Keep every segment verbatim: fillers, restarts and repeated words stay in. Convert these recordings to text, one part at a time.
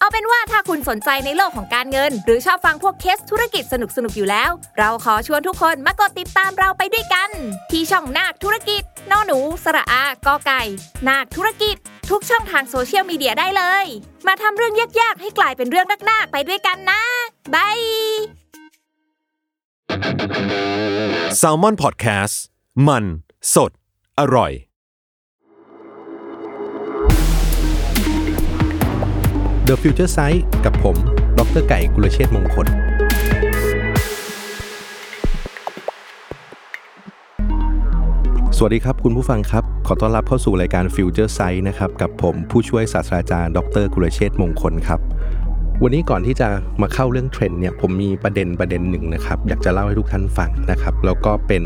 เอาเป็นว่าถ้าคุณสนใจในโลกของการเงินหรือชอบฟังพวกเคสธุรกิจสนุกๆอยู่แล้วเราขอชวนทุกคนมากดติดตามเราไปด้วยกันที่ช่องนาคธุรกิจนอหนูสระอากอไก่นาคธุรกิจทุกช่องทางโซเชียลมีเดียได้เลยมาทำเรื่องยากๆให้กลายเป็นเรื่องน่าๆไปด้วยกันนะบาย Salmon Podcast มันสดอร่อยThe Future Sight กับผมดร.ไก่กุลเชษฐ์มงคลสวัสดีครับคุณผู้ฟังครับขอต้อนรับเข้าสู่รายการ Future Sight นะครับกับผมผู้ช่วยศาสตราจารย์ดร.กุลเชษฐ์มงคลครับวันนี้ก่อนที่จะมาเข้าเรื่องเทรนด์เนี่ยผมมีประเด็นประเด็นหนึ่งนะครับอยากจะเล่าให้ทุกท่านฟังนะครับแล้วก็เป็น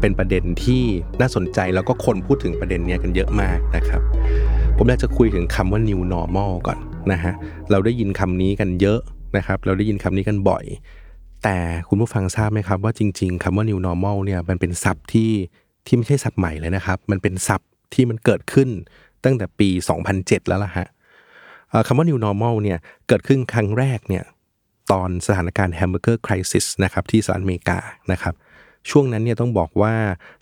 เป็นประเด็นที่น่าสนใจแล้วก็คนพูดถึงประเด็นเนี้ยกันเยอะมากนะครับผมอยากจะคุยถึงคำว่า New Normal ก่อนนะฮะเราได้ยินคำนี้กันเยอะนะครับเราได้ยินคำนี้กันบ่อยแต่คุณผู้ฟังทราบไหมครับว่าจริงๆคำว่า New Normal เนี่ยมันเป็นศัพท์ที่ที่ไม่ใช่ศัพท์ใหม่เลยนะครับมันเป็นศัพท์ที่มันเกิดขึ้นตั้งแต่ปีสองพันเจ็ดแล้วล่ะฮะคำว่า New Normal เนี่ยเกิดขึ้นครั้งแรกเนี่ยตอนสถานการณ์ Hamburger Crisis นะครับที่สหรัฐอเมริกานะครับช่วงนั้นเนี่ยต้องบอกว่า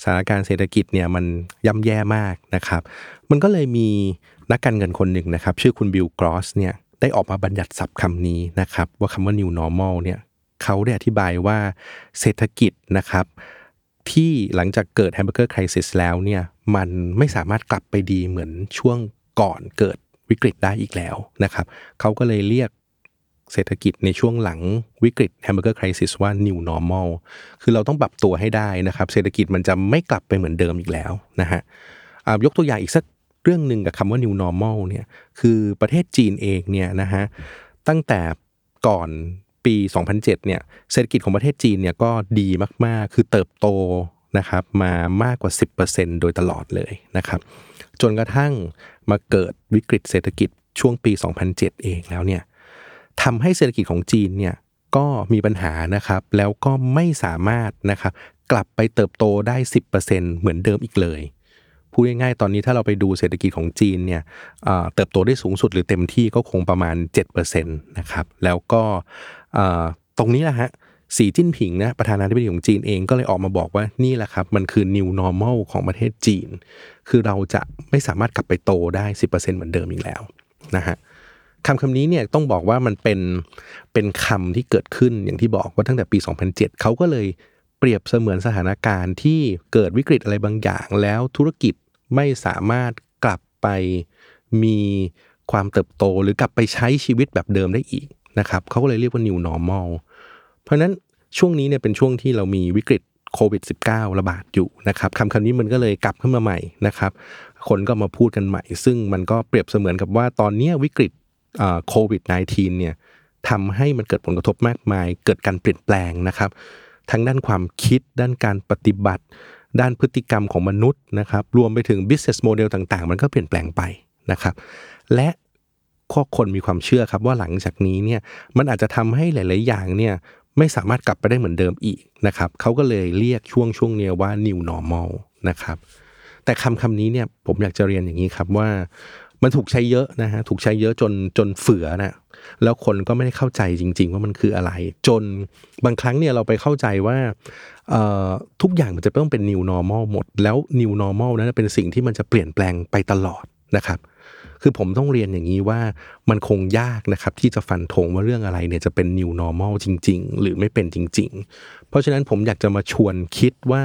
สถานการณ์เศรษฐกิจเนี่ยมันย่ำแย่มากนะครับมันก็เลยมีนักการเงินคนหนึ่งนะครับชื่อคุณบิลกรอสเนี่ยได้ออกมาบัญญัติศัพท์คำนี้นะครับว่าคำว่า New Normal เนี่ยเขาได้อธิบายว่าเศรษฐกิจนะครับที่หลังจากเกิด Hamburger Crisis แล้วเนี่ยมันไม่สามารถกลับไปดีเหมือนช่วงก่อนเกิดวิกฤตได้อีกแล้วนะครับเขาก็เลยเรียกเศรษฐกิจในช่วงหลังวิกฤต Hamburger Crisis ว่า New Normal คือเราต้องปรับตัวให้ได้นะครับเศรษฐกิจมันจะไม่กลับไปเหมือนเดิมอีกแล้วนะฮะยกตัวอย่างอีกสักเรื่องนึงกับคำว่า New Normal เนี่ยคือประเทศจีนเองเนี่ยนะฮะตั้งแต่ก่อนปีสองพันเจ็ดเนี่ยเศรษฐกิจของประเทศจีนเนี่ยก็ดีมากๆคือเติบโตนะครับมามากกว่า สิบเปอร์เซ็นต์ โดยตลอดเลยนะครับจนกระทั่งมาเกิดวิกฤตเศรษฐกิจช่วงปีสองพันเจ็ดเองแล้วเนี่ยทำให้เศรษฐกิจของจีนเนี่ยก็มีปัญหานะครับแล้วก็ไม่สามารถนะครับกลับไปเติบโตได้ สิบเปอร์เซ็นต์ เหมือนเดิมอีกเลยพูดง่ายๆตอนนี้ถ้าเราไปดูเศรษฐกิจของจีนเนี่ยเติบโตได้สูงสุดหรือเต็มที่ก็คงประมาณ เจ็ดเปอร์เซ็นต์ นะครับแล้วก็ตรงนี้แหละฮะสีจิ้นผิงนะประธานาธิบดีของจีนเองก็เลยออกมาบอกว่านี่แหละครับมันคือ New Normal ของประเทศจีนคือเราจะไม่สามารถกลับไปโตได้ สิบเปอร์เซ็นต์ เหมือนเดิมอีกแล้วนะฮะคำคำนี้เนี่ยต้องบอกว่ามันเป็นเป็นคำที่เกิดขึ้นอย่างที่บอกว่าตั้งแต่ปีสองพันเจ็ดเขาก็เลยเปรียบเสมือนสถานการณ์ที่เกิดวิกฤตอะไรบางอย่างแล้วธุรกิจไม่สามารถกลับไปมีความเติบโตหรือกลับไปใช้ชีวิตแบบเดิมได้อีกนะครับเขาก็เลยเรียกว่า New Normal เพราะนั้นช่วงนี้เนี่ยเป็นช่วงที่เรามีวิกฤตโควิด สิบเก้า ระบาดอยู่นะครับคำคำนี้มันก็เลยกลับขึ้นมาใหม่นะครับคนก็มาพูดกันใหม่ซึ่งมันก็เปรียบเสมือนกับว่าตอนนี้วิกฤตโควิด สิบเก้า เนี่ยทำให้มันเกิดผลกระทบมากมายเกิดการเปลี่ยนแปลงนะครับทั้งด้านความคิดด้านการปฏิบัติด้านพฤติกรรมของมนุษย์นะครับรวมไปถึง business model ต่างๆมันก็เปลี่ยนแปลงไปนะครับและข้อคนมีความเชื่อครับว่าหลังจากนี้เนี่ยมันอาจจะทำให้หลายๆอย่างเนี่ยไม่สามารถกลับไปได้เหมือนเดิมอีกนะครับเขาก็เลยเรียกช่วงช่วงนี้ว่า New Normal นะครับแต่คำคำนี้เนี่ยผมอยากจะเรียนอย่างนี้ครับว่ามันถูกใช้เยอะนะฮะถูกใช้เยอะจนจนเฟื่อนะแล้วคนก็ไม่ได้เข้าใจจริงๆว่ามันคืออะไรจนบางครั้งเนี่ยเราไปเข้าใจว่าเอ่อทุกอย่างมันจะต้องเป็น New Normal หมดแล้ว New Normal นั้นเป็นสิ่งที่มันจะเปลี่ยนแปลงไปตลอดนะครับคือผมต้องเรียนอย่างนี้ว่ามันคงยากนะครับที่จะฟันธงว่าเรื่องอะไรเนี่ยจะเป็น New Normal จริงๆหรือไม่เป็นจริงๆเพราะฉะนั้นผมอยากจะมาชวนคิดว่า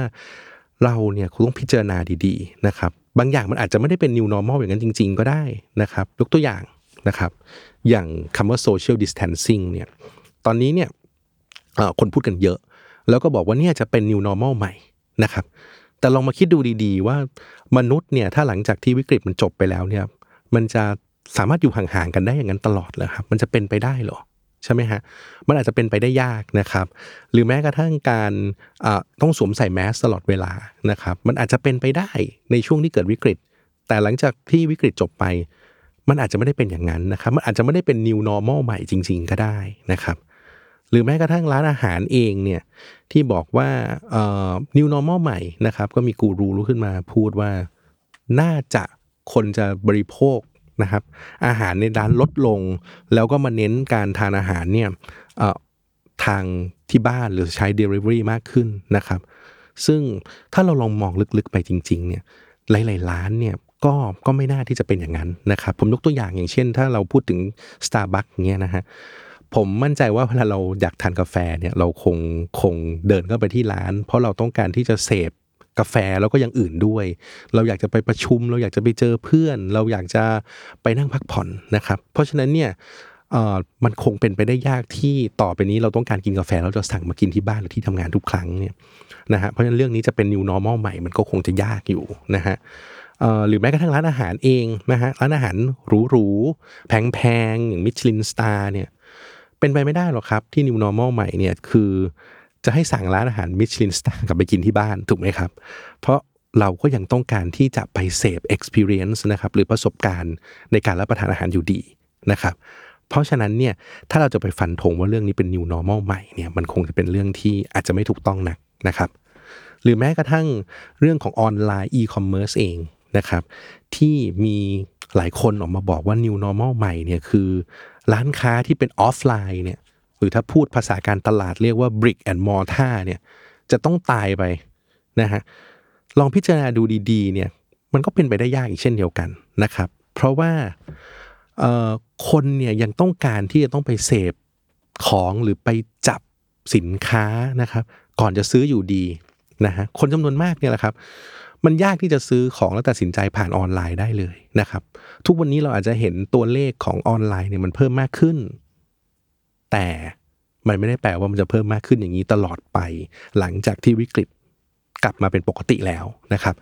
เราเนี่ยคุณต้องพิจารณาดีๆนะครับบางอย่างมันอาจจะไม่ได้เป็น New Normal อย่างนั้นจริงๆก็ได้นะครับยกตัวอย่างนะครับอย่างคำว่า Social Distancing เนี่ยตอนนี้เนี่ยคนพูดกันเยอะแล้วก็บอกว่าเนี่ยจะเป็น New Normal ใหม่นะครับแต่ลองมาคิดดูดีๆว่ามนุษย์เนี่ยถ้าหลังจากที่วิกฤตมันจบไปแล้วเนี่ยมันจะสามารถอยู่ห่างๆกันได้อย่างนั้นตลอดเหรอครับมันจะเป็นไปได้เหรอใช่ไหมฮะมันอาจจะเป็นไปได้ยากนะครับหรือแม้กระทั่งการต้องสวมใส่แมสตลอดเวลานะครับมันอาจจะเป็นไปได้ในช่วงที่เกิดวิกฤต แต่หลังจากที่วิกฤตจบไปมันอาจจะไม่ได้เป็นอย่างนั้นนะครับมันอาจจะไม่ได้เป็น new normal ใหม่จริงๆก็ได้นะครับหรือแม้กระทั่งร้านอาหารเองเนี่ยที่บอกว่าเอ่อ new normal ใหม่นะครับก็มีกูรูลุกขึ้นมาพูดว่าน่าจะคนจะบริโภคนะครับอาหารในร้านลดลงแล้วก็มาเน้นการทานอาหารเนี่ยเอ่อทางที่บ้านหรือใช้ delivery มากขึ้นนะครับซึ่งถ้าเราลองมองลึกๆไปจริงๆเนี่ยหลายๆร้านเนี่ยก็ก็ไม่น่าที่จะเป็นอย่างนั้นนะครับผมยกตัวอย่างอย่างเช่นถ้าเราพูดถึง Starbucks เงี้ยนะฮะผมมั่นใจว่าเวลาเราอยากทานกาแฟเนี่ยเราคงคงเดินเข้าไปที่ร้านเพราะเราต้องการที่จะเสพกาแฟแล้วก็อย่างอื่นด้วยเราอยากจะไปประชุมเราอยากจะไปเจอเพื่อนเราอยากจะไปนั่งพักผ่อนนะครับเพราะฉะนั้นเนี่ยเอ่อมันคงเป็นไปได้ยากที่ต่อไปนี้เราต้องการกินกาแฟแล้วจะสั่งมากินที่บ้านหรือที่ทำงานทุกครั้งเนี่ยนะฮะเพราะฉะนั้นเรื่องนี้จะเป็น new normal ใหม่มันก็คงจะยากอยู่นะฮะเอ่อหรือแม้กระทั่งร้านอาหารเองนะฮะร้านอาหารหรูๆแพงๆอย่างมิชลินสตาร์เนี่ยเป็นไปไม่ได้หรอกครับที่ new normal ใหม่เนี่ยคือจะให้สั่งร้านอาหารมิชลินสตาร์กลับไปกินที่บ้านถูกไหมครับเพราะเราก็ยังต้องการที่จะไปเสพ experience นะครับหรือประสบการณ์ในการรับประทานอาหารอยู่ดีนะครับเพราะฉะนั้นเนี่ยถ้าเราจะไปฟันธงว่าเรื่องนี้เป็น new normal ใหม่เนี่ยมันคงจะเป็นเรื่องที่อาจจะไม่ถูกต้องนักนะครับหรือแม้กระทั่งเรื่องของออนไลน์ e-commerce เองนะครับที่มีหลายคนออกมาบอกว่า new normal ใหม่เนี่ยคือร้านค้าที่เป็นออฟไลน์เนี่ยหรือถ้าพูดภาษาการตลาดเรียกว่า brick and mortar เนี่ยจะต้องตายไปนะฮะลองพิจารณาดูดีๆเนี่ยมันก็เป็นไปได้ยากอีกเช่นเดียวกันนะครับเพราะว่าเอ่อคนเนี่ยยังต้องการที่จะต้องไปเสพของหรือไปจับสินค้านะครับก่อนจะซื้ออยู่ดีนะฮะคนจำนวนมากเนี่ยแหละครับมันยากที่จะซื้อของแล้วตัดสินใจผ่านออนไลน์ได้เลยนะครับทุกวันนี้เราอาจจะเห็นตัวเลขของออนไลน์เนี่ยมันเพิ่มมากขึ้นแต่มันไม่ได้แปลว่ามันจะเพิ่มมากขึ้นอย่างนี้ตลอดไปหลังจากที่วิกฤตกลับมาเป็นปกติแล้วนะครับ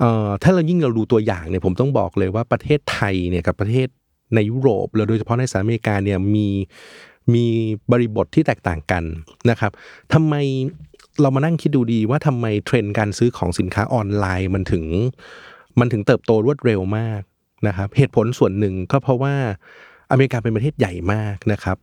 เอ่อถ้าเรายิ่งเราดูตัวอย่างเนี่ยผมต้องบอกเลยว่าประเทศไทยเนี่ยกับประเทศในยุโรปแล้วโดยเฉพาะในสหรัฐอเมริกาเนี่ยมีมีบริบทที่แตกต่างกันนะครับทำไมเรามานั่งคิดดูดีว่าทำไมเทรนด์การซื้อของสินค้าออนไลน์มันถึงมันถึงเติบโตรวดเร็วมากนะครับเหตุผลส่วนหนึ่งก็เพราะว่าอเมริกาเป็นประเทศใหญ่มากนะครับ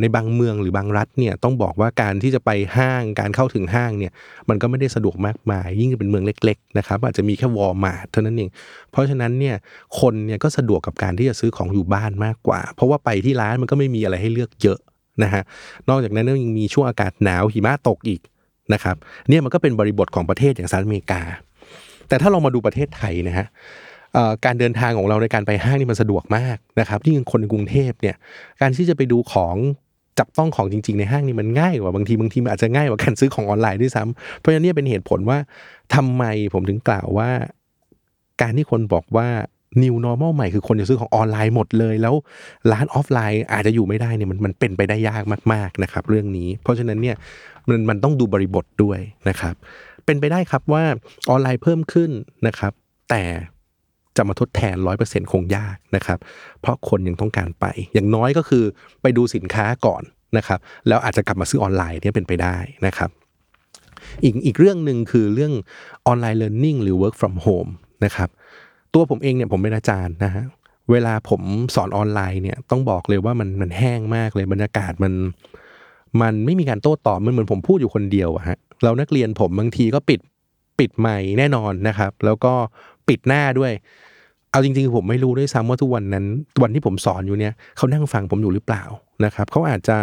ในบางเมืองหรือบางรัฐเนี่ยต้องบอกว่าการที่จะไปห้างการเข้าถึงห้างเนี่ยมันก็ไม่ได้สะดวกมากมายยิ่งเป็นเมืองเล็กๆนะครับอาจจะมีแค่ Walmart เท่านั้นเองเพราะฉะนั้นเนี่ยคนเนี่ยก็สะดวกกับการที่จะซื้อของอยู่บ้านมากกว่าเพราะว่าไปที่ร้านมันก็ไม่มีอะไรให้เลือกเยอะนะฮะนอกจากนั้นยังมีช่วงอากาศหนาวหิมะตกอีกนะครับเนี่ยมันก็เป็นบริบทของประเทศอย่างสหรัฐอเมริกาแต่ถ้าลองมาดูประเทศไทยนะฮะการเดินทางของเราในการไปห้างนี่มันสะดวกมากนะครับยิ่งคนในกรุงเทพเนี่ยการที่จะไปดูของจับต้องของจริงๆในห้างนี่มันง่ายกว่าบางทีบางทีมันอาจจะง่ายกว่าการซื้อของออนไลน์ด้วยซ้ำเพราะฉะนั้นนี่เป็นเหตุผลว่าทำไมผมถึงกล่าวว่าการที่คนบอกว่า new normal ใหม่คือคนจะซื้อของออนไลน์หมดเลยแล้วร้านออฟไลน์อาจจะอยู่ไม่ได้เนี่ยมันมันเป็นไปได้ยากมากๆนะครับเรื่องนี้เพราะฉะนั้นเนี่ยมันมันต้องดูบริบทด้วยนะครับเป็นไปได้ครับว่าออนไลน์เพิ่มขึ้นนะครับแต่จะมาทดแทน หนึ่งร้อยเปอร์เซ็นต์ คงยากนะครับเพราะคนยังต้องการไปอย่างน้อยก็คือไปดูสินค้าก่อนนะครับแล้วอาจจะกลับมาซื้อออนไลน์เนี่ยเป็นไปได้นะครับอีกอีกเรื่องนึงคือเรื่องออนไลน์เลิร์นนิ่งหรือ work from home นะครับตัวผมเองเนี่ยผมเป็นอาจารย์นะฮะเวลาผมสอนออนไลน์เนี่ยต้องบอกเลยว่ามันมันแห้งมากเลยบรรยากาศมันมันไม่มีการโต้ตอบมันเหมือนผมพูดอยู่คนเดียวอะฮะเรานักเรียนผมบางทีก็ปิดปิดไมค์แน่นอนนะครับแล้วก็ปิดหน้าด้วยเอาจริงๆผมไม่รู้ด้วยซ้ำว่าทุกวันนั้นวันที่ผมสอนอยู่เนี่ยเขานั่งฟังผมอยู่หรือเปล่านะครับเขาอาจจะ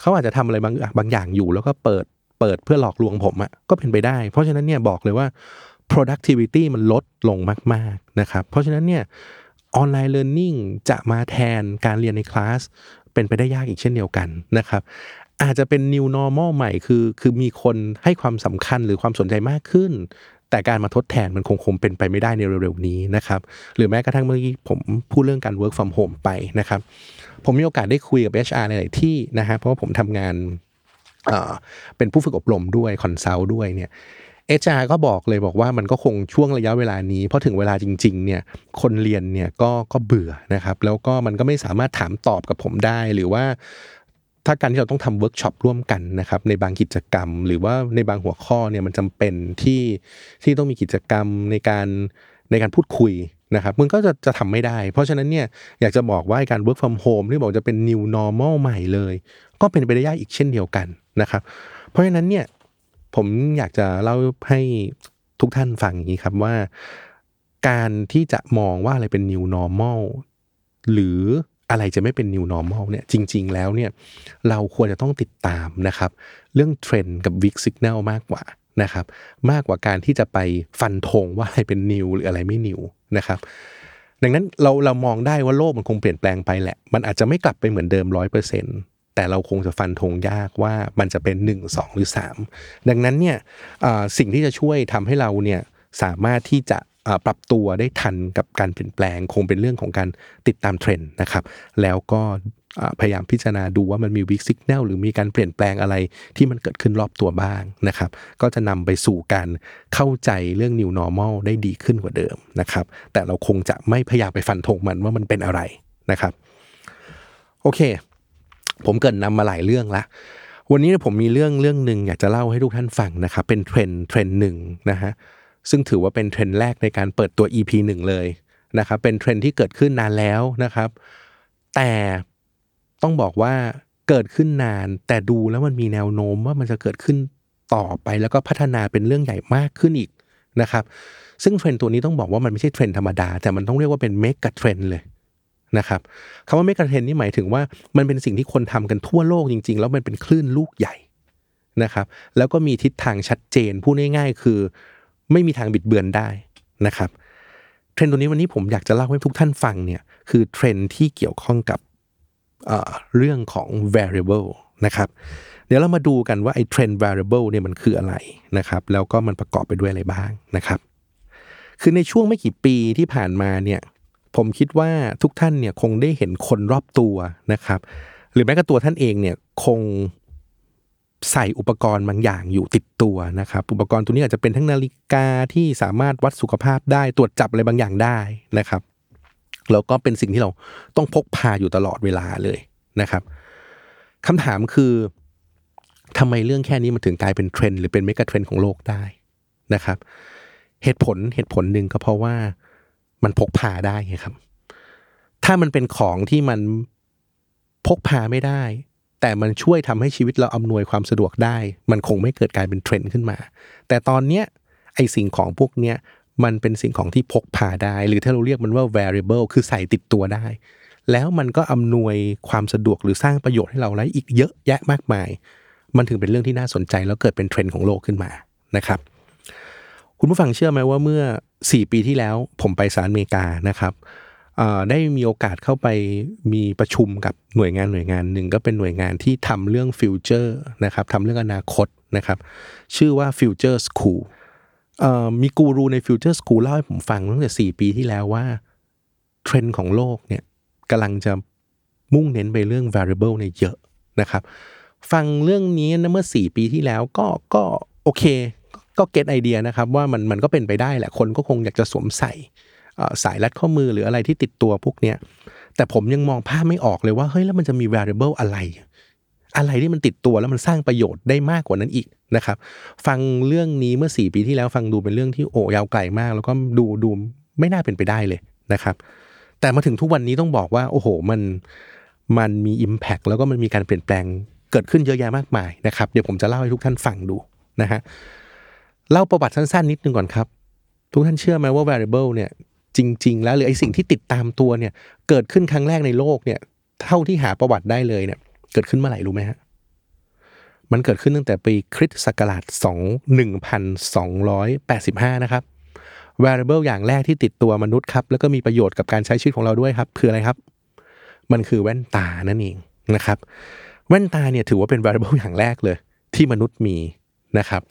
เขาอาจจะทำอะไรบางบางอย่างอยู่แล้วก็เปิดเปิดเพื่อหลอกลวงผมอ่ะก็เป็นไปได้เพราะฉะนั้นเนี่ยบอกเลยว่า productivity มันลดลงมากๆนะครับเพราะฉะนั้นเนี่ย online learning จะมาแทนการเรียนในคลาสเป็นไปได้ยากอีกเช่นเดียวกันนะครับอาจจะเป็น new normal ใหม่คือคือมีคนให้ความสำคัญหรือความสนใจมากขึ้นแต่การมาทดแทนมันคงคงเป็นไปไม่ได้ในเร็วๆนี้นะครับหรือแม้กระทั่งเมื่อกี้ผมพูดเรื่องการ work from home ไปนะครับผมมีโอกาสได้คุยกับ เอช อาร์ หลายๆที่นะฮะเพราะว่าผมทำงานเอ่อเป็นผู้ฝึกอบรมด้วยคอนซัลท์ด้วยเนี่ย เอช อาร์ ก็บอกเลยบอกว่ามันก็คงช่วงระยะเวลานี้พอถึงเวลาจริงๆเนี่ยคนเรียนเนี่ยก็ก็เบื่อนะครับแล้วก็มันก็ไม่สามารถถามตอบกับผมได้หรือว่าถ้าการที่เราต้องทำเวิร์กช็อปร่วมกันนะครับในบางกิจกรรมหรือว่าในบางหัวข้อเนี่ยมันจำเป็นที่ที่ต้องมีกิจกรรมในการ ในการพูดคุยนะครับมันก็จะจะทำไม่ได้เพราะฉะนั้นเนี่ยอยากจะบอกว่าการ work from home ที่บอกจะเป็น new normal ใหม่เลยก็เป็นไปได้ยากอีกเช่นเดียวกันนะครับเพราะฉะนั้นเนี่ยผมอยากจะเล่าให้ทุกท่านฟังอย่างนี้ครับว่าการที่จะมองว่าอะไรเป็น new normal หรืออะไรจะไม่เป็น new normal เนี่ยจริงๆแล้วเนี่ยเราควรจะต้องติดตามนะครับเรื่องเทรนด์กับ weak signal มากกว่านะครับมากกว่าการที่จะไปฟันธงว่าอะไรเป็น new หรืออะไรไม่ new นะครับดังนั้นเราเรามองได้ว่าโลกมันคงเปลี่ยนแปลงไปแหละมันอาจจะไม่กลับไปเหมือนเดิม หนึ่งร้อยเปอร์เซ็นต์แต่เราคงจะฟันธงยากว่ามันจะเป็นหนึ่ง สอง หรือสามดังนั้นเนี่ยสิ่งที่จะช่วยทำให้เราเนี่ยสามารถที่จะปรับตัวได้ทันกับการเปลี่ยนแปลงคงเป็นเรื่องของการติดตามเทรนด์นะครับแล้วก็พยายามพิจารณาดูว่ามันมี weak signal หรือมีการเปลี่ยนแปลงอะไรที่มันเกิดขึ้นรอบตัวบ้างนะครับก็จะนำไปสู่การเข้าใจเรื่อง new normal ได้ดีขึ้นกว่าเดิมนะครับแต่เราคงจะไม่พยายามไปฟันธงมันว่ามันเป็นอะไรนะครับโอเคผมเกิดนำมาหลายเรื่องละวันนี้ผมมีเรื่องเรื่องนึงอยากจะเล่าให้ทุกท่านฟังนะครับเป็นเทรนด์เทรนด์หนึ่งนะฮะซึ่งถือว่าเป็นเทรนด์แรกในการเปิดตัว อี พี หนึ่งเลยนะครับเป็นเทรนด์ที่เกิดขึ้นนานแล้วนะครับแต่ต้องบอกว่าเกิดขึ้นนานแต่ดูแล้วมันมีแนวโน้มว่ามันจะเกิดขึ้นต่อไปแล้วก็พัฒนาเป็นเรื่องใหญ่มากขึ้นอีกนะครับซึ่งเทรนด์ตัวนี้ต้องบอกว่ามันไม่ใช่เทรนด์ธรรมดาแต่มันต้องเรียกว่าเป็นเมกะเทรนด์เลยนะครับคำว่าเมกะเทรนด์นี่หมายถึงว่ามันเป็นสิ่งที่คนทำกันทั่วโลกจริงๆแล้วมันเป็นคลื่นลูกใหญ่นะครับแล้วก็มีทิศทางชัดเจนพูดง่ายๆคือไม่มีทางบิดเบือนได้นะครับเทรนด์ตัวนี้วันนี้ผมอยากจะเล่าให้ทุกท่านฟังเนี่ยคือเทรนด์ที่เกี่ยวข้องกับ เอ่อ เรื่องของ wearable นะครับเดี๋ยวเรามาดูกันว่าไอ้เทรนด์ wearable เนี่ยมันคืออะไรนะครับแล้วก็มันประกอบไปด้วยอะไรบ้างนะครับคือในช่วงไม่กี่ปีที่ผ่านมาเนี่ยผมคิดว่าทุกท่านเนี่ยคงได้เห็นคนรอบตัวนะครับหรือแม้กระทั่งตัวท่านเองเนี่ยคงใส่อุปกรณ์บางอย่างอยู่ติดตัวนะครับอุปกรณ์ตัวนี้อาจจะเป็นทั้งนาฬิกาที่สามารถวัดสุขภาพได้ตรวจจับอะไรบางอย่างได้นะครับแล้วก็เป็นสิ่งที่เราต้องพกพาอยู่ตลอดเวลาเลยนะครับคำถามคือทำไมเรื่องแค่นี้มันถึงกลายเป็นเทรนด์หรือเป็นเมกะเทรนด์ของโลกได้นะครับเหตุผลเหตุผลหนึ่งก็เพราะว่ามันพกพาได้ครับถ้ามันเป็นของที่มันพกพาไม่ได้แต่มันช่วยทำให้ชีวิตเราอำนวยความสะดวกได้มันคงไม่เกิดการเป็นเทรนด์ขึ้นมาแต่ตอนเนี้ยไอ้สิ่งของพวกเนี้ยมันเป็นสิ่งของที่พกพาได้หรือถ้าเราเรียกมันว่า wearable คือใส่ติดตัวได้แล้วมันก็อำนวยความสะดวกหรือสร้างประโยชน์ให้เราได้อีกเยอะแยะมากมายมันถึงเป็นเรื่องที่น่าสนใจแล้วเกิดเป็นเทรนด์ของโลกขึ้นมานะครับคุณผู้ฟังเชื่อไหมว่าเมื่อสี่ปีที่แล้วผมไปสหรัฐอเมริกานะครับได้มีโอกาสเข้าไปมีประชุมกับหน่วยงานหน่วยงานหนึ่งก็เป็นหน่วยงานที่ทำเรื่องฟิวเจอร์นะครับทำเรื่องอนาคตนะครับชื่อว่า Future School มีกูรูใน Future School เล่าให้ผมฟังตั้งแต่สี่ปีที่แล้วว่าเทรนด์ของโลกเนี่ยกำลังจะมุ่งเน้นไปเรื่อง wearable เนี่ยเยอะนะครับฟังเรื่องนี้นะเมื่อสี่ปีที่แล้วก็ก็โอเคก็เก็ตไอเดียนะครับว่ามันมันก็เป็นไปได้แหละคนก็คงอยากจะสวมใส่สายรัดข้อมือหรืออะไรที่ติดตัวพวกเนี้ยแต่ผมยังมองภาพไม่ออกเลยว่าเฮ้ยแล้วมันจะมี wearable อะไรอะไรที่มันติดตัวแล้วมันสร้างประโยชน์ได้มากกว่านั้นอีกนะครับฟังเรื่องนี้เมื่อสี่ปีที่แล้วฟังดูเป็นเรื่องที่โอ้ยาวไกลมากแล้วก็ดูดูไม่น่าเป็นไปได้เลยนะครับแต่มาถึงทุกวันนี้ต้องบอกว่าโอ้โหมันมันมี impact แล้วก็มันมีการเปลี่ยนแปลงเกิดขึ้นเยอะแยะมากมายนะครับเดี๋ยวผมจะเล่าให้ทุกท่านฟังดูนะฮะเล่าประวัติสั้นๆนิดนึงก่อนครับทุกท่านเชื่อไหมว่า wearable เนี่ยจริงๆแล้วหรือไอ้สิ่งที่ติดตามตัวเนี่ยเกิดขึ้นครั้งแรกในโลกเนี่ยเท่าที่หาประวัติได้เลยเนี่ยเกิดขึ้นเมื่อไหร่รู้ไหมฮะมันเกิดขึ้นตั้งแต่ปีคริสตศักราชหนึ่งพันสองร้อยแปดสิบห้านะครับ wearable อย่างแรกที่ติดตัวมนุษย์ครับแล้วก็มีประโยชน์กับการใช้ชีวิตของเราด้วยครับคืออะไรครับมันคือแว่นตานั่นเองนะครับแว่นตาเนี่ยถือว่าเป็น wearable อย่างแรกเลยที่มนุษย์มีนะครับ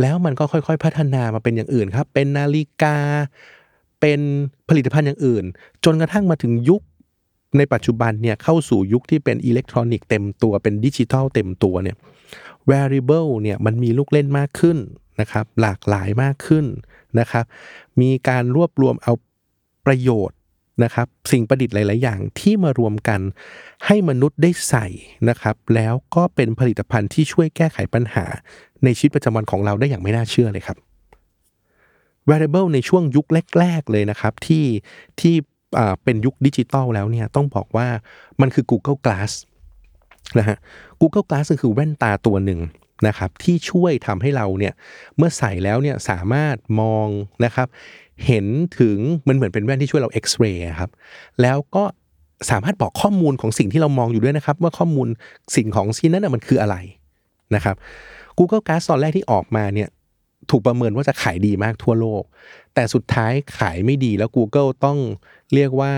แล้วมันก็ค่อยๆพัฒนามาเป็นอย่างอื่นครับเป็นนาฬิกาเป็นผลิตภัณฑ์อย่างอื่นจนกระทั่งมาถึงยุคในปัจจุบันเนี่ยเข้าสู่ยุคที่เป็นอิเล็กทรอนิกส์เต็มตัวเป็นดิจิทัลเต็มตัวเนี่ย wearable เนี่ยมันมีลูกเล่นมากขึ้นนะครับหลากหลายมากขึ้นนะครับมีการรวบรวมเอาประโยชน์นะครับสิ่งประดิษฐ์หลายๆอย่างที่มารวมกันให้มนุษย์ได้ใส่นะครับแล้วก็เป็นผลิตภัณฑ์ที่ช่วยแก้ไขปัญหาในชีวิตประจำวันของเราได้อย่างไม่น่าเชื่อเลยครับ wearable ในช่วงยุคแรกๆเลยนะครับที่ที่เป็นยุคดิจิตอลแล้วเนี่ยต้องบอกว่ามันคือ Google Glass นะฮะ Google Glass คือแว่นตาตัวหนึ่งนะครับที่ช่วยทำให้เราเนี่ยเมื่อใส่แล้วเนี่ยสามารถมองนะครับเห็นถึงมันเหมือนเป็นแว่นที่ช่วยเราเอ็กซเรย์ครับแล้วก็สามารถบอกข้อมูลของสิ่งที่เรามองอยู่ด้วยนะครับว่าข้อมูลสิ่งของชิ้นนั้นน่ะมันคืออะไรนะครับ Google Glass ตอนแรกที่ออกมาเนี่ยถูกประเมินว่าจะขายดีมากทั่วโลกแต่สุดท้ายขายไม่ดีแล้ว Google ต้องเรียกว่า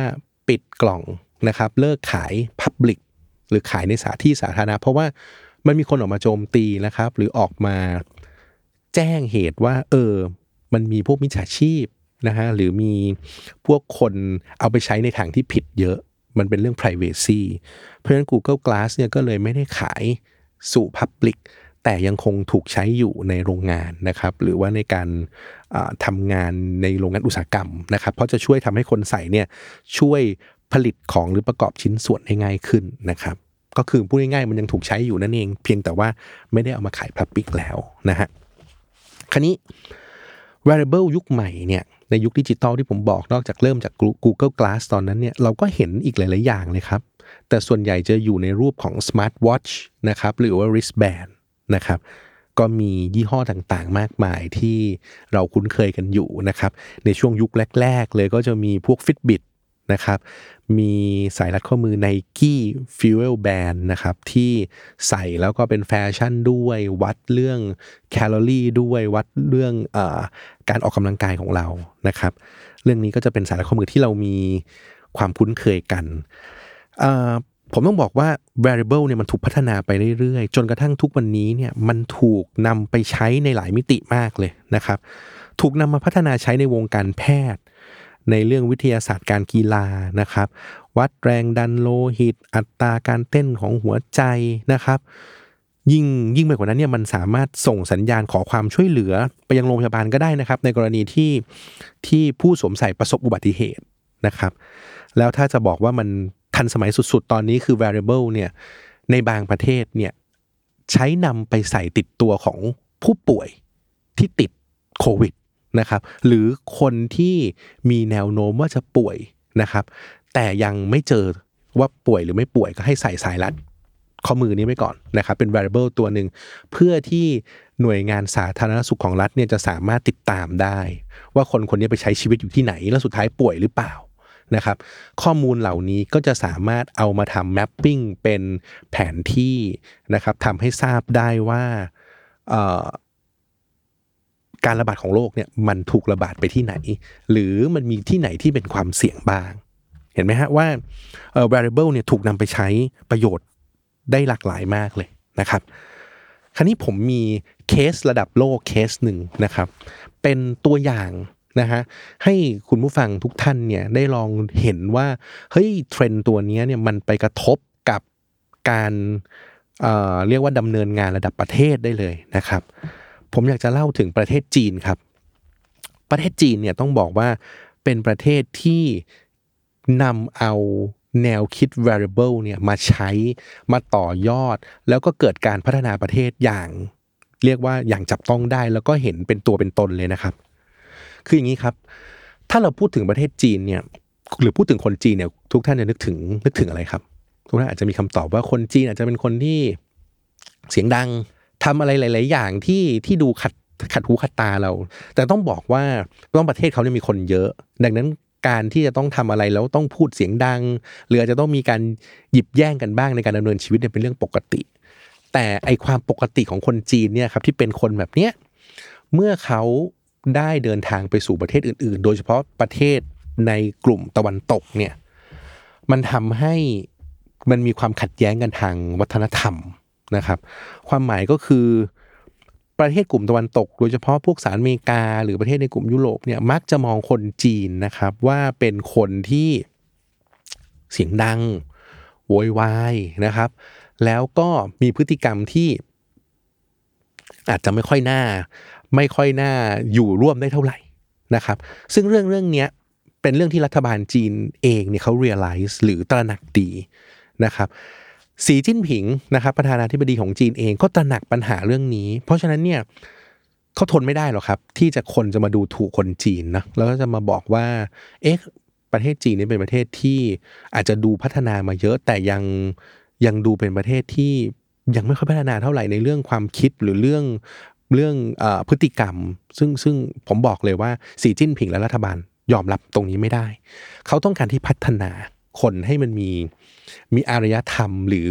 ปิดกล่องนะครับเลิกขาย Public หรือขายในสถานที่สาธารณะเพราะว่ามันมีคนออกมาโจมตีนะครับหรือออกมาแจ้งเหตุว่าเออมันมีพวกมิจฉาชีพนะฮะหรือมีพวกคนเอาไปใช้ในทางที่ผิดเยอะมันเป็นเรื่อง privacy เพราะฉะนั้น Google Glass เนี่ยก็เลยไม่ได้ขายสู่ Public แต่ยังคงถูกใช้อยู่ในโรงงานนะครับหรือว่าในการทำงานในโรงงานอุตสาหกรรมนะครับเพราะจะช่วยทำให้คนใส่เนี่ยช่วยผลิตของหรือประกอบชิ้นส่วนให้ง่ายขึ้นนะครับก็คือพูดง่ายๆมันยังถูกใช้อยู่นั่นเองเพียงแต่ว่าไม่ได้เอามาขาย Public แล้วนะฮะคราวนี้ wearable ยุคใหม่เนี่ยในยุคดิจิตอลที่ผมบอกนอกจากเริ่มจาก Google Glass ตอนนั้นเนี่ยเราก็เห็นอีกหลายๆอย่างเลยครับแต่ส่วนใหญ่จะอยู่ในรูปของ smartwatch นะครับหรือว่า wristband นะครับก็มียี่ห้อต่างๆมากมายที่เราคุ้นเคยกันอยู่นะครับในช่วงยุคแรกๆเลยก็จะมีพวก Fitbit นะครับมีสายรัดข้อมือ Nike Fuel Band นะครับที่ใส่แล้วก็เป็นแฟชั่นด้วยวัดเรื่องแคลอรี่ด้วยวัดเรื่องเอ่อการออกกำลังกายของเรานะครับเรื่องนี้ก็จะเป็นสายรัดข้อมือที่เรามีความคุ้นเคยกันเอ่อผมต้องบอกว่า wearable เนี่ยมันถูกพัฒนาไปเรื่อยๆจนกระทั่งทุกวันนี้เนี่ยมันถูกนำไปใช้ในหลายมิติมากเลยนะครับถูกนำมาพัฒนาใช้ในวงการแพทย์ในเรื่องวิทยาศาสตร์การกีฬานะครับวัดแรงดันโลหิตอัตราการเต้นของหัวใจนะครับยิ่งยิ่งไปกว่านั้นเนี่ยมันสามารถส่งสัญญาณขอความช่วยเหลือไปยังโรงพยาบาลก็ได้นะครับในกรณีที่ที่ผู้สวมใส่ประสบอุบัติเหตุนะครับแล้วถ้าจะบอกว่ามันทันสมัยสุดๆตอนนี้คือ wearable เนี่ยในบางประเทศเนี่ยใช้นำไปใส่ติดตัวของผู้ป่วยที่ติดโควิดนะครับหรือคนที่มีแนวโน้มว่าจะป่วยนะครับแต่ยังไม่เจอว่าป่วยหรือไม่ป่วยก็ให้ใส่สายรัดข้อมือนี้ไว้ก่อนนะครับเป็น wearable ตัวหนึ่งเพื่อที่หน่วยงานสาธารณสุขของรัฐเนี่ยจะสามารถติดตามได้ว่าคนคนนี้ไปใช้ชีวิตอยู่ที่ไหนแล้วสุดท้ายป่วยหรือเปล่านะครับข้อมูลเหล่านี้ก็จะสามารถเอามาทำ mapping เป็นแผนที่นะครับทำให้ทราบได้ว่าการระบาดของโรคเนี่ยมันถูกระบาดไปที่ไหนหรือมันมีที่ไหนที่เป็นความเสี่ยงบ้างเห็นไหมฮะว่า wearable เนี่ยถูกนำไปใช้ประโยชน์ได้หลากหลายมากเลยนะครับคราวนี้ผมมีเคสระดับโลกเคสหนึ่งนะครับเป็นตัวอย่างนะฮะให้คุณผู้ฟังทุกท่านเนี่ยได้ลองเห็นว่าเฮ้ยเทรนด์ตัวนี้เนี่ยมันไปกระทบกับการเอ่อเรียกว่าดำเนินงานระดับประเทศได้เลยนะครับผมอยากจะเล่าถึงประเทศจีนครับประเทศจีนเนี่ยต้องบอกว่าเป็นประเทศที่นำเอาแนวคิด wearable เนี่ยมาใช้มาต่อยอดแล้วก็เกิดการพัฒนาประเทศอย่างเรียกว่าอย่างจับต้องได้แล้วก็เห็นเป็นตัวเป็นตนเลยนะครับคืออย่างนี้ครับถ้าเราพูดถึงประเทศจีนเนี่ยหรือพูดถึงคนจีนเนี่ยทุกท่านจะนึกถึงนึกถึงอะไรครับทุกท่านอาจจะมีคำตอบว่าคนจีนอาจจะเป็นคนที่เสียงดังทำอะไรหลายๆอย่างที่ที่ดูขัดขัดหูขัดตาเราแต่ต้องบอกว่าต้องประเทศเขาเนี่ยมีคนเยอะดังนั้นการที่จะต้องทำอะไรแล้วต้องพูดเสียงดังหรืออาจจะต้องมีการหยิบแย่งกันบ้างในการดำเนินชีวิตเนี่ยเป็นเรื่องปกติแต่ไอความปกติของคนจีนเนี่ยครับที่เป็นคนแบบเนี้ยเมื่อเขาได้เดินทางไปสู่ประเทศอื่นๆโดยเฉพาะประเทศในกลุ่มตะวันตกเนี่ยมันทำให้มันมีความขัดแย้งกันทางวัฒนธรรมนะครับความหมายก็คือประเทศกลุ่มตะวันตกโดยเฉพาะพวกสหรัฐอเมริกาหรือประเทศในกลุ่มยุโรปเนี่ยมักจะมองคนจีนนะครับว่าเป็นคนที่เสียงดังโวยวายนะครับแล้วก็มีพฤติกรรมที่อาจจะไม่ค่อยน่าไม่ค่อยน่าอยู่ร่วมได้เท่าไหร่นะครับซึ่งเรื่องเรื่องนี้เป็นเรื่องที่รัฐบาลจีนเองเนี่ยเขา realize หรือตระหนักดีนะครับสีจิ้นผิงนะครับประธานาธิบดีของจีนเองก็ตระหนักปัญหาเรื่องนี้เพราะฉะนั้นเนี่ย เขาทนไม่ได้หรอกครับที่จะคนจะมาดูถูกคนจีนนะแล้วก็จะมาบอกว่าเอ๊ะประเทศจีนนี่เป็นประเทศที่อาจจะดูพัฒนามาเยอะแต่ยังยังดูเป็นประเทศที่ยังไม่ค่อยพัฒนาเท่าไหร่ในเรื่องความคิดหรือเรื่องเรื่องเอ่อพฤติกรรมซึ่งซึ่งผมบอกเลยว่าสีจิ้นผิงและรัฐบาลยอมรับตรงนี้ไม่ได้เขาต้องการที่พัฒนาคนให้มันมีมีอารยธรรมหรือ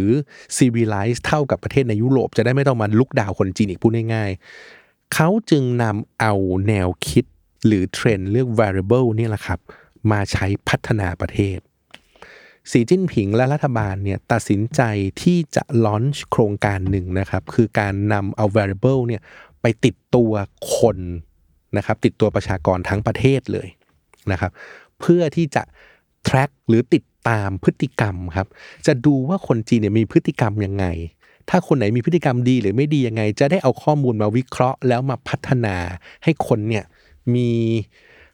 civilized เท่ากับประเทศในยุโรปจะได้ไม่ต้องมาลุกดาวคนจีนอีกพูดง่ายๆเขาจึงนำเอาแนวคิดหรือเทรนด์เรื่อง wearable นี่แหละครับมาใช้พัฒนาประเทศสีจิ้นผิงและรัฐบาลเนี่ยตัดสินใจที่จะลอนช์โครงการหนึ่งนะครับคือการนำเอา wearable เนี่ยไปติดตัวคนนะครับติดตัวประชากรทั้งประเทศเลยนะครับเพื่อที่จะ track หรือติดตามพฤติกรรมครับจะดูว่าคนจีนเนี่ยมีพฤติกรรมยังไงถ้าคนไหนมีพฤติกรรมดีหรือไม่ดียังไงจะได้เอาข้อมูลมาวิเคราะห์แล้วมาพัฒนาให้คนเนี่ยมี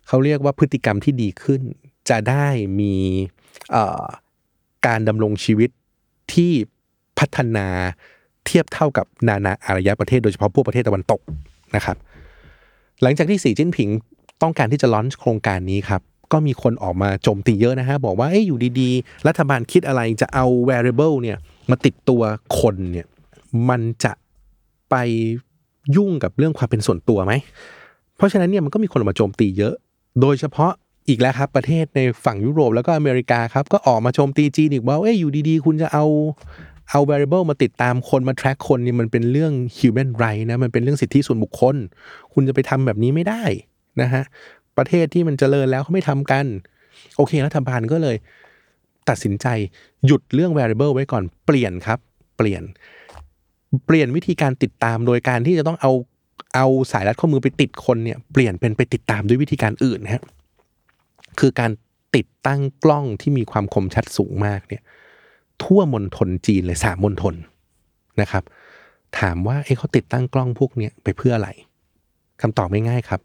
เขาเรียกว่าพฤติกรรมที่ดีขึ้นจะได้มีการดำรงชีวิตที่พัฒนาเทียบเท่ากับนานาอารยประเทศโดยเฉพาะพวกประเทศตะวันตกนะครับหลังจากที่สีจิ้นผิงต้องการที่จะลอนช์โครงการนี้ครับก็มีคนออกมาโจมตีเยอะนะฮะบอกว่าเอ้ยอยู่ดีๆรัฐบาลคิดอะไรจะเอา wearable เนี่ยมาติดตัวคนเนี่ยมันจะไปยุ่งกับเรื่องความเป็นส่วนตัวไหมเพราะฉะนั้นเนี่ยมันก็มีคนออกมาโจมตีเยอะโดยเฉพาะอีกแล้วครับประเทศในฝั่งยุโรปแล้วก็อเมริกาครับก็ออกมาโจมตีจีนอีกว่าเอ้ยอยู่ดีๆคุณจะเอาเอา wearable มาติดตามคนมา track คนนี่มันเป็นเรื่อง human right นะมันเป็นเรื่องสิทธิส่วนบุคคลคุณจะไปทำแบบนี้ไม่ได้นะฮะประเทศที่มันเจริญแล้วเขาไม่ทำกันโอเครัฐบาลก็เลยตัดสินใจหยุดเรื่อง wearable ไว้ก่อนเปลี่ยนครับเปลี่ยนเปลี่ยนวิธีการติดตามโดยการที่จะต้องเอาเอาสายรัดข้อมือไปติดคนเนี่ยเปลี่ยนเป็นไปติดตามด้วยวิธีการอื่นนะฮะคือการติดตั้งกล้องที่มีความคมชัดสูงมากเนี่ยทั่วมณฑลจีนเลยสามมณฑลนะครับถามว่าเอ๊ะเขาติดตั้งกล้องพวกนี้ไปเพื่ออะไรคำตอบไม่ง่ายครับ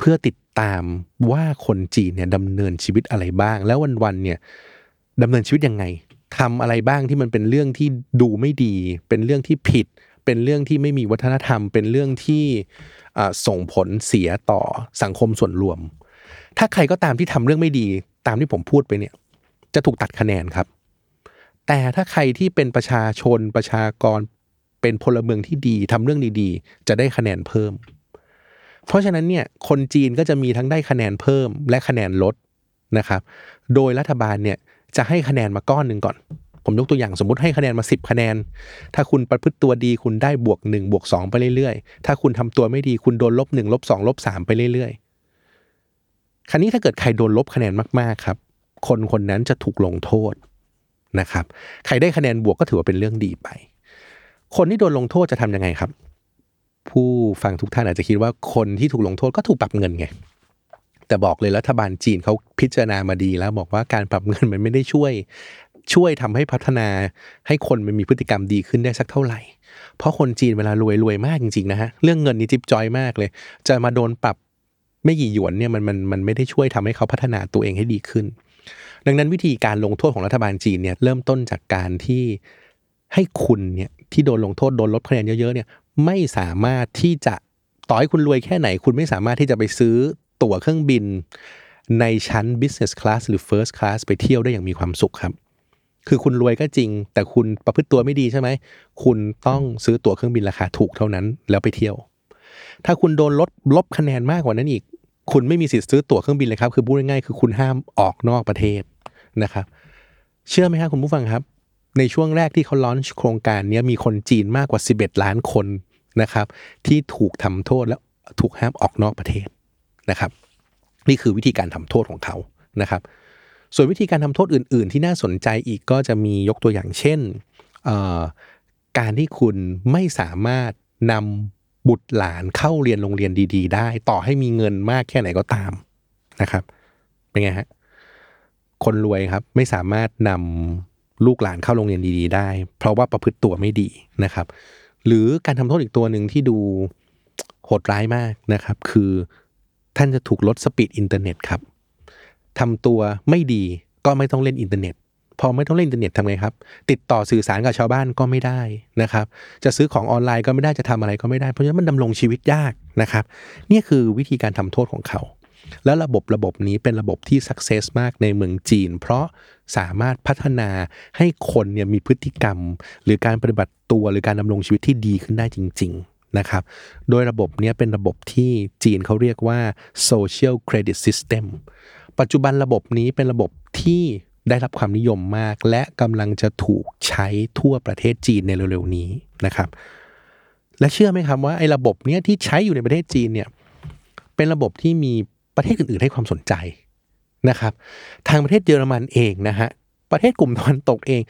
เพื่อติดตามว่าคนจีนเนี่ยดำเนินชีวิตอะไรบ้างแล้ววันๆเนี่ยดำเนินชีวิตยังไงทำอะไรบ้างที่มันเป็นเรื่องที่ดูไม่ดีเป็นเรื่องที่ผิดเป็นเรื่องที่ไม่มีวัฒนธรรมเป็นเรื่องที่ส่งผลเสียต่อสังคมส่วนรวมถ้าใครก็ตามที่ทำเรื่องไม่ดีตามที่ผมพูดไปเนี่ยจะถูกตัดคะแนนครับแต่ถ้าใครที่เป็นประชาชนประชากรเป็นพลเมืองที่ดีทำเรื่องดีๆจะได้คะแนนเพิ่มเพราะฉะนั้นเนี่ยคนจีนก็จะมีทั้งได้คะแนนเพิ่มและคะแนนลดนะครับโดยรัฐบาลเนี่ยจะให้คะแนนมาก้อนหนึ่งก่อนผมยกตัวอย่างสมมุติให้คะแนนมาสิบคะแนนถ้าคุณประพฤติตัวดีคุณได้บวกหนึ่งบวกสองไปเรื่อยๆถ้าคุณทำตัวไม่ดีคุณโดนลบหนึ่งลบสองลบสามไปเรื่อยๆคราวนี้ถ้าเกิดใครโดนลบคะแนนมากๆครับคนคนนั้นจะถูกลงโทษนะครับใครได้คะแนนบวกก็ถือว่าเป็นเรื่องดีไปคนที่โดนลงโทษจะทำยังไงครับผู้ฟังทุกท่านอาจจะคิดว่าคนที่ถูกลงโทษก็ถูกปรับเงินไงแต่บอกเลยรัฐบาลจีนเขาพิจารณามาดีแล้วบอกว่าการปรับเงินมันไม่ได้ช่วยช่วยทำให้พัฒนาให้คนมันมีพฤติกรรมดีขึ้นได้สักเท่าไหร่เพราะคนจีนเวลารวยรวยมากจริงๆนะฮะเรื่องเงินนี่จิ๊บจอยมากเลยจะมาโดนปรับไม่กี่หยวนเนี่ยมันมันมันไม่ได้ช่วยทำให้เขาพัฒนาตัวเองให้ดีขึ้นดังนั้นวิธีการลงโทษของรัฐบาลจีนเนี่ยเริ่มต้นจากการที่ให้คุณเนี่ยที่โดนลงโทษโดนลดคะแนนเยอะๆเนี่ยไม่สามารถที่จะต่อให้คุณรวยแค่ไหนคุณไม่สามารถที่จะไปซื้อตั๋วเครื่องบินในชั้น business class หรือ first class ไปเที่ยวได้อย่างมีความสุขครับคือคุณรวยก็จริงแต่คุณประพฤติตัวไม่ดีใช่ไหมคุณต้องซื้อตั๋วเครื่องบินราคาถูกเท่านั้นแล้วไปเที่ยวถ้าคุณโดนลดลบคะแนนมากกว่านั้นอีกคุณไม่มีสิทธิ์ซื้อตั๋วเครื่องบินเลยครับคือพูดง่ายๆคือคุณห้ามออกนอกประเทศนะครับเชื่อไหมครับคุณผู้ฟังครับในช่วงแรกที่เขาลอนช์โครงการนี้มีคนจีนมากกว่าสิบเอ็ดล้านคนนะครับที่ถูกทำโทษและถูกห้ามออกนอกประเทศนะครับนี่คือวิธีการทำโทษของเขานะครับส่วนวิธีการทำโทษอื่นๆที่น่าสนใจอีกก็จะมียกตัวอย่างเช่นการที่คุณไม่สามารถนำบุตรหลานเข้าเรียนโรงเรียนดีๆได้ต่อให้มีเงินมากแค่ไหนก็ตามนะครับเป็นไงฮะคนรวยครับไม่สามารถนำลูกหลานเข้าโรงเรียนดีๆได้เพราะว่าประพฤติตัวไม่ดีนะครับหรือการทำโทษอีกตัวหนึ่งที่ดูโหดร้ายมากนะครับคือท่านจะถูกลดสปีดอินเทอร์เน็ตครับทำตัวไม่ดีก็ไม่ต้องเล่นอินเทอร์เน็ต พอไม่ต้องเล่นอินเทอร์เน็ตทำไงครับติดต่อสื่อสารกับชาวบ้านก็ไม่ได้นะครับจะซื้อของออนไลน์ก็ไม่ได้จะทำอะไรก็ไม่ได้เพราะฉะนั้นมันดำรงชีวิตยากนะครับนี่คือวิธีการทำโทษของเขาแล้วระบบระบบนี้เป็นระบบที่สักเซสมากในเมืองจีนเพราะสามารถพัฒนาให้คนเนี่ยมีพฤติกรรมหรือการปฏิบัติตัวหรือการดำรงชีวิตที่ดีขึ้นได้จริงๆนะครับโดยระบบนี้เป็นระบบที่จีนเขาเรียกว่า social credit system ปัจจุบันระบบนี้เป็นระบบที่ได้รับความนิยมมากและกำลังจะถูกใช้ทั่วประเทศจีนในเร็วๆนี้นะครับและเชื่อไหมครับว่าไอ้ระบบนี้ที่ใช้อยู่ในประเทศจีนเนี่ยเป็นระบบที่มีประเทศอื่นๆให้ความสนใจนะครับทางประเทศเยอรมันเองนะฮะประเทศกลุ่มตะวันตกเอง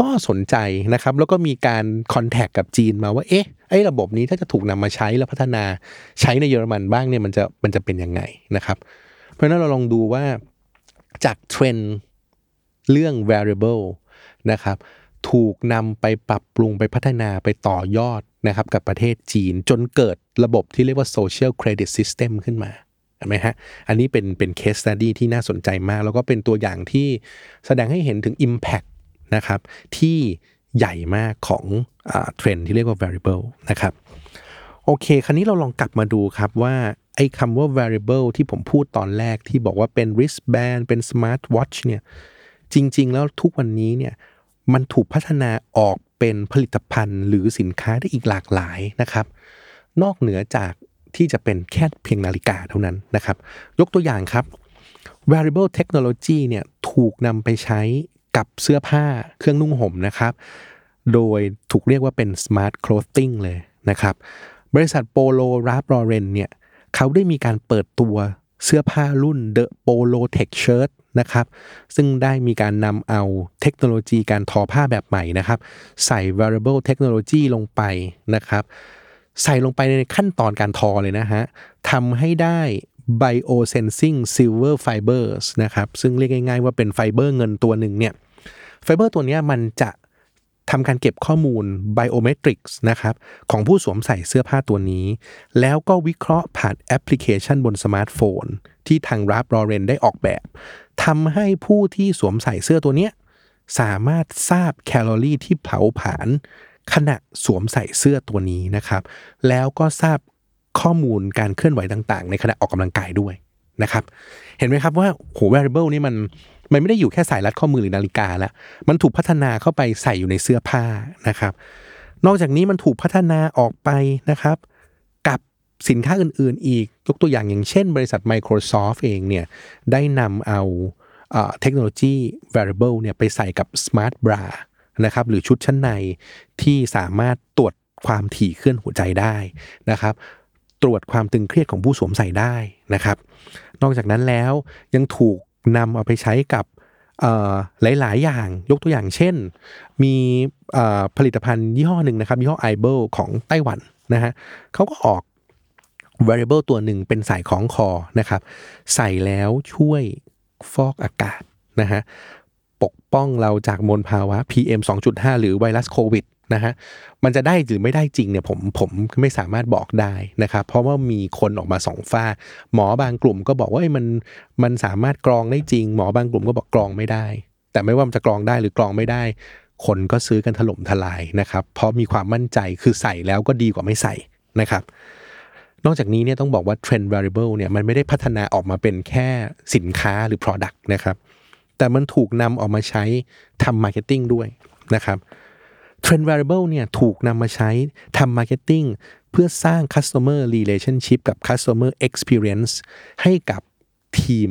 ก็สนใจนะครับแล้วก็มีการคอนแทคกับจีนมาว่าเอ๊ะไอ้ระบบนี้ถ้าจะถูกนำมาใช้และพัฒนาใช้ในเยอรมันบ้างเนี่ยมันจะมันจะเป็นยังไงนะครับเพราะฉะนั้นเราลองดูว่าจากเทรนด์เรื่อง wearable นะครับถูกนำไปปรับปรุงไปพัฒนาไปต่อยอดนะครับกับประเทศจีนจนเกิดระบบที่เรียกว่า social credit system ขึ้นมาเห็นไหมฮะอันนี้เป็นเป็น case study ที่น่าสนใจมากแล้วก็เป็นตัวอย่างที่แสดงให้เห็นถึง impact นะครับที่ใหญ่มากของอ่าเทรนด์ที่เรียกว่า wearable นะครับโอเคคราวนี้เราลองกลับมาดูครับว่าไอ้คำว่า wearable ที่ผมพูดตอนแรกที่บอกว่าเป็น wristband เป็น smartwatch เนี่ยจริงๆแล้วทุกวันนี้เนี่ยมันถูกพัฒนาออกเป็นผลิตภัณฑ์หรือสินค้าได้อีกหลากหลายนะครับนอกเหนือจากที่จะเป็นแค่เพียงนาฬิกาเท่านั้นนะครับยกตัวอย่างครับ wearable technology เนี่ยถูกนำไปใช้กับเสื้อผ้าเครื่องนุ่งห่มนะครับโดยถูกเรียกว่าเป็น smart clothing เลยนะครับบริษัท Polo Ralph Lauren เนี่ยเขาได้มีการเปิดตัวเสื้อผ้ารุ่น The Polo Tech Shirt นะครับซึ่งได้มีการนำเอาเทคโนโลยีการทอผ้าแบบใหม่นะครับใส่ wearable technology ลงไปนะครับใส่ลงไปในขั้นตอนการทอเลยนะฮะทำให้ได้ biosensing silver fibers นะครับซึ่งเรียกง่ายๆว่าเป็นไฟเบอร์เงินตัวหนึ่งเนี่ยไฟเบอร์ตัวนี้มันจะทำการเก็บข้อมูล biometrics นะครับของผู้สวมใส่เสื้อผ้าตัวนี้แล้วก็วิเคราะห์ผ่านแอปพลิเคชันบนสมาร์ทโฟนที่ทาง Ralph Lauren ได้ออกแบบทำให้ผู้ที่สวมใส่เสื้อตัวนี้สามารถทราบแคลอรี่ที่เผาผลาญขณะสวมใส่เสื้อตัวนี้นะครับแล้วก็ทราบข้อมูลการเคลื่อนไหวต่างๆในขณะออกกำลังกายด้วยนะครับเห็นไหมครับว่าโห wearable นี่มันมันไม่ได้อยู่แค่สายรัดข้อมือหรือนาฬิกาละมันถูกพัฒนาเข้าไปใส่อยู่ในเสื้อผ้านะครับนอกจากนี้มันถูกพัฒนาออกไปนะครับกับสินค้าอื่นๆอีกยกตัวอย่างอย่างเช่นบริษัท Microsoft เองเนี่ยได้นำเอาเอ่อเทคโนโลยี wearable เนี่ยไปใส่กับ smart bra นะครับหรือชุดชั้นในที่สามารถตรวจความถี่เคลื่อนหัวใจได้นะครับตรวจความตึงเครียดของผู้สวมใส่ได้นะครับนอกจากนั้นแล้วยังถูกนำเอาไปใช้กับหลายๆอย่างยกตัวอย่างเช่นมีผลิตภัณฑ์ยี่ห้อหนึ่งนะครับยี่ห้อ Able ของไต้หวันนะฮะเขาก็ออก wearable ตัวหนึ่งเป็นสายคล้องคอนะครับใส่แล้วช่วยฟอกอากาศนะฮะปกป้องเราจากมลภาวะ พี เอ็ม สองจุดห้า หรือไวรัสโควิดนะฮะมันจะได้หรือไม่ได้จริงเนี่ยผมผมไม่สามารถบอกได้นะครับเพราะว่ามีคนออกมาสองฝ่ายหมอบางกลุ่มก็บอกว่ามันมันสามารถกรองได้จริงหมอบางกลุ่มก็บอกกรองไม่ได้แต่ไม่ว่ามันจะกรองได้หรือกรองไม่ได้คนก็ซื้อกันถล่มทลายนะครับเพราะมีความมั่นใจคือใส่แล้วก็ดีกว่าไม่ใส่นะครับนอกจากนี้เนี่ยต้องบอกว่าเทรนด์ wearable เนี่ยมันไม่ได้พัฒนาออกมาเป็นแค่สินค้าหรือ product นะครับแต่มันถูกนำออกมาใช้ทำ marketing ด้วยนะครับTrend Wearable เนี่ยถูกนำมาใช้ทำ marketing เพื่อสร้าง customer relationship กับ customer experience ให้กับทีม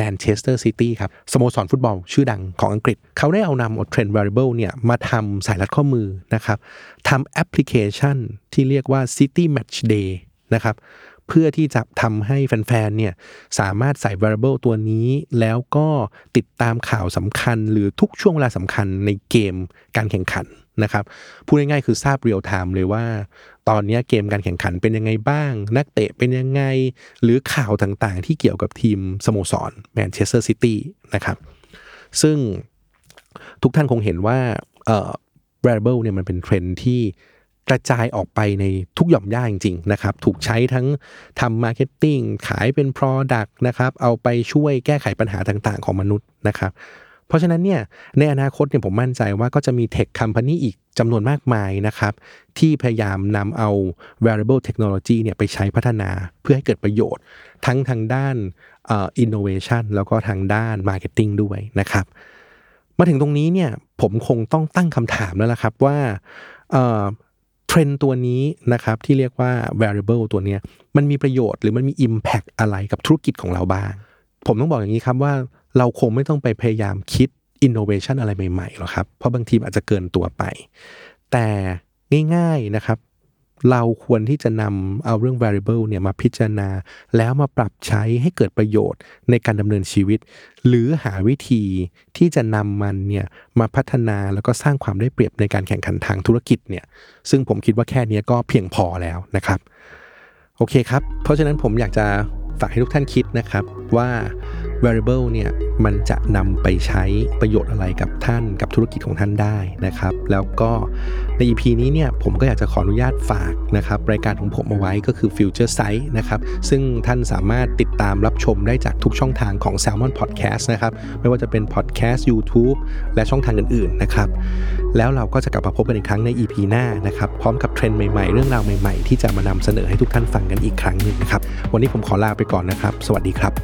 Manchester City ครับสโมสรฟุตบอลชื่อดังของอังกฤษเขาได้เอานำเอา Trend Wearable เนี่ยมาทำสายรัดข้อมือนะครับทำแอปพลิเคชันที่เรียกว่า City Match Day นะครับเพื่อที่จะทำให้แฟนๆเนี่ยสามารถใส่ wearable ตัวนี้แล้วก็ติดตามข่าวสำคัญหรือทุกช่วงเวลาสำคัญในเกมการแข่งขันนะครับพูดง่ายๆคือทราบเรียลไทม์เลยว่าตอนนี้เกมการแข่งขันเป็นยังไงบ้างนักเตะเป็นยังไงหรือข่าวต่างๆที่เกี่ยวกับทีมสโมสรแมนเชสเตอร์ซิตี้นะครับซึ่งทุกท่านคงเห็นว่าเอ่อ wearable เนี่ยมันเป็นเทรนด์ที่กระจายออกไปในทุกหย่อมย่าจริงๆนะครับถูกใช้ทั้งทำมาร์เก็ตติ้งขายเป็น product นะครับเอาไปช่วยแก้ไขปัญหาต่างๆของมนุษย์นะครับ เพราะฉะนั้นเนี่ยในอนาคตเนี่ยผมมั่นใจว่าก็จะมีเทคคอมพานีอีกจำนวนมากมายนะครับที่พยายามนำเอา wearable technology เนี่ยไปใช้พัฒนาเพื่อให้เกิดประโยชน์ทั้งทางด้านเอ่อ innovation แล้วก็ทางด้าน marketing ด้วยนะครับมาถึงตรงนี้เนี่ยผมคงต้องตั้งคำถามแล้วล่ะครับว่าเอ่อเทรนด์ตัวนี้นะครับที่เรียกว่า wearable ตัวเนี้ยมันมีประโยชน์หรือมันมี impact อะไรกับธุรกิจของเราบ้างผมต้องบอกอย่างนี้ครับว่าเราคงไม่ต้องไปพยายามคิด innovation อะไรใหม่ๆหรอกครับเพราะบางทีอาจจะเกินตัวไปแต่ง่ายๆนะครับเราควรที่จะนำเอาเรื่อง wearable เนี่ยมาพิจารณาแล้วมาปรับใช้ให้เกิดประโยชน์ในการดำเนินชีวิตหรือหาวิธีที่จะนำมันเนี่ยมาพัฒนาแล้วก็สร้างความได้เปรียบในการแข่งขันทางธุรกิจเนี่ยซึ่งผมคิดว่าแค่นี้ก็เพียงพอแล้วนะครับโอเคครับเพราะฉะนั้นผมอยากจะฝากให้ทุกท่านคิดนะครับว่า wearable เนี่ยมันจะนำไปใช้ประโยชน์อะไรกับท่านกับธุรกิจของท่านได้นะครับแล้วก็ใน อี พี นี้เนี่ยผมก็อยากจะขออนุญาตฝากนะครับรายการของผมเอาไว้ก็คือ Future Sight นะครับซึ่งท่านสามารถติดตามรับชมได้จากทุกช่องทางของ Salmon Podcast นะครับไม่ว่าจะเป็น Podcast YouTube และช่องทางอื่นๆนะครับแล้วเราก็จะกลับมาพบกันอีกครั้งใน อี พี หน้านะครับพร้อมกับเทรนด์ใหม่ๆเรื่องราวใหม่ๆที่จะมานำเสนอให้ทุกท่านฟังกันอีกครั้งนึงนะครับวันนี้ผมขอลาไปก่อนนะครับสวัสดีครับ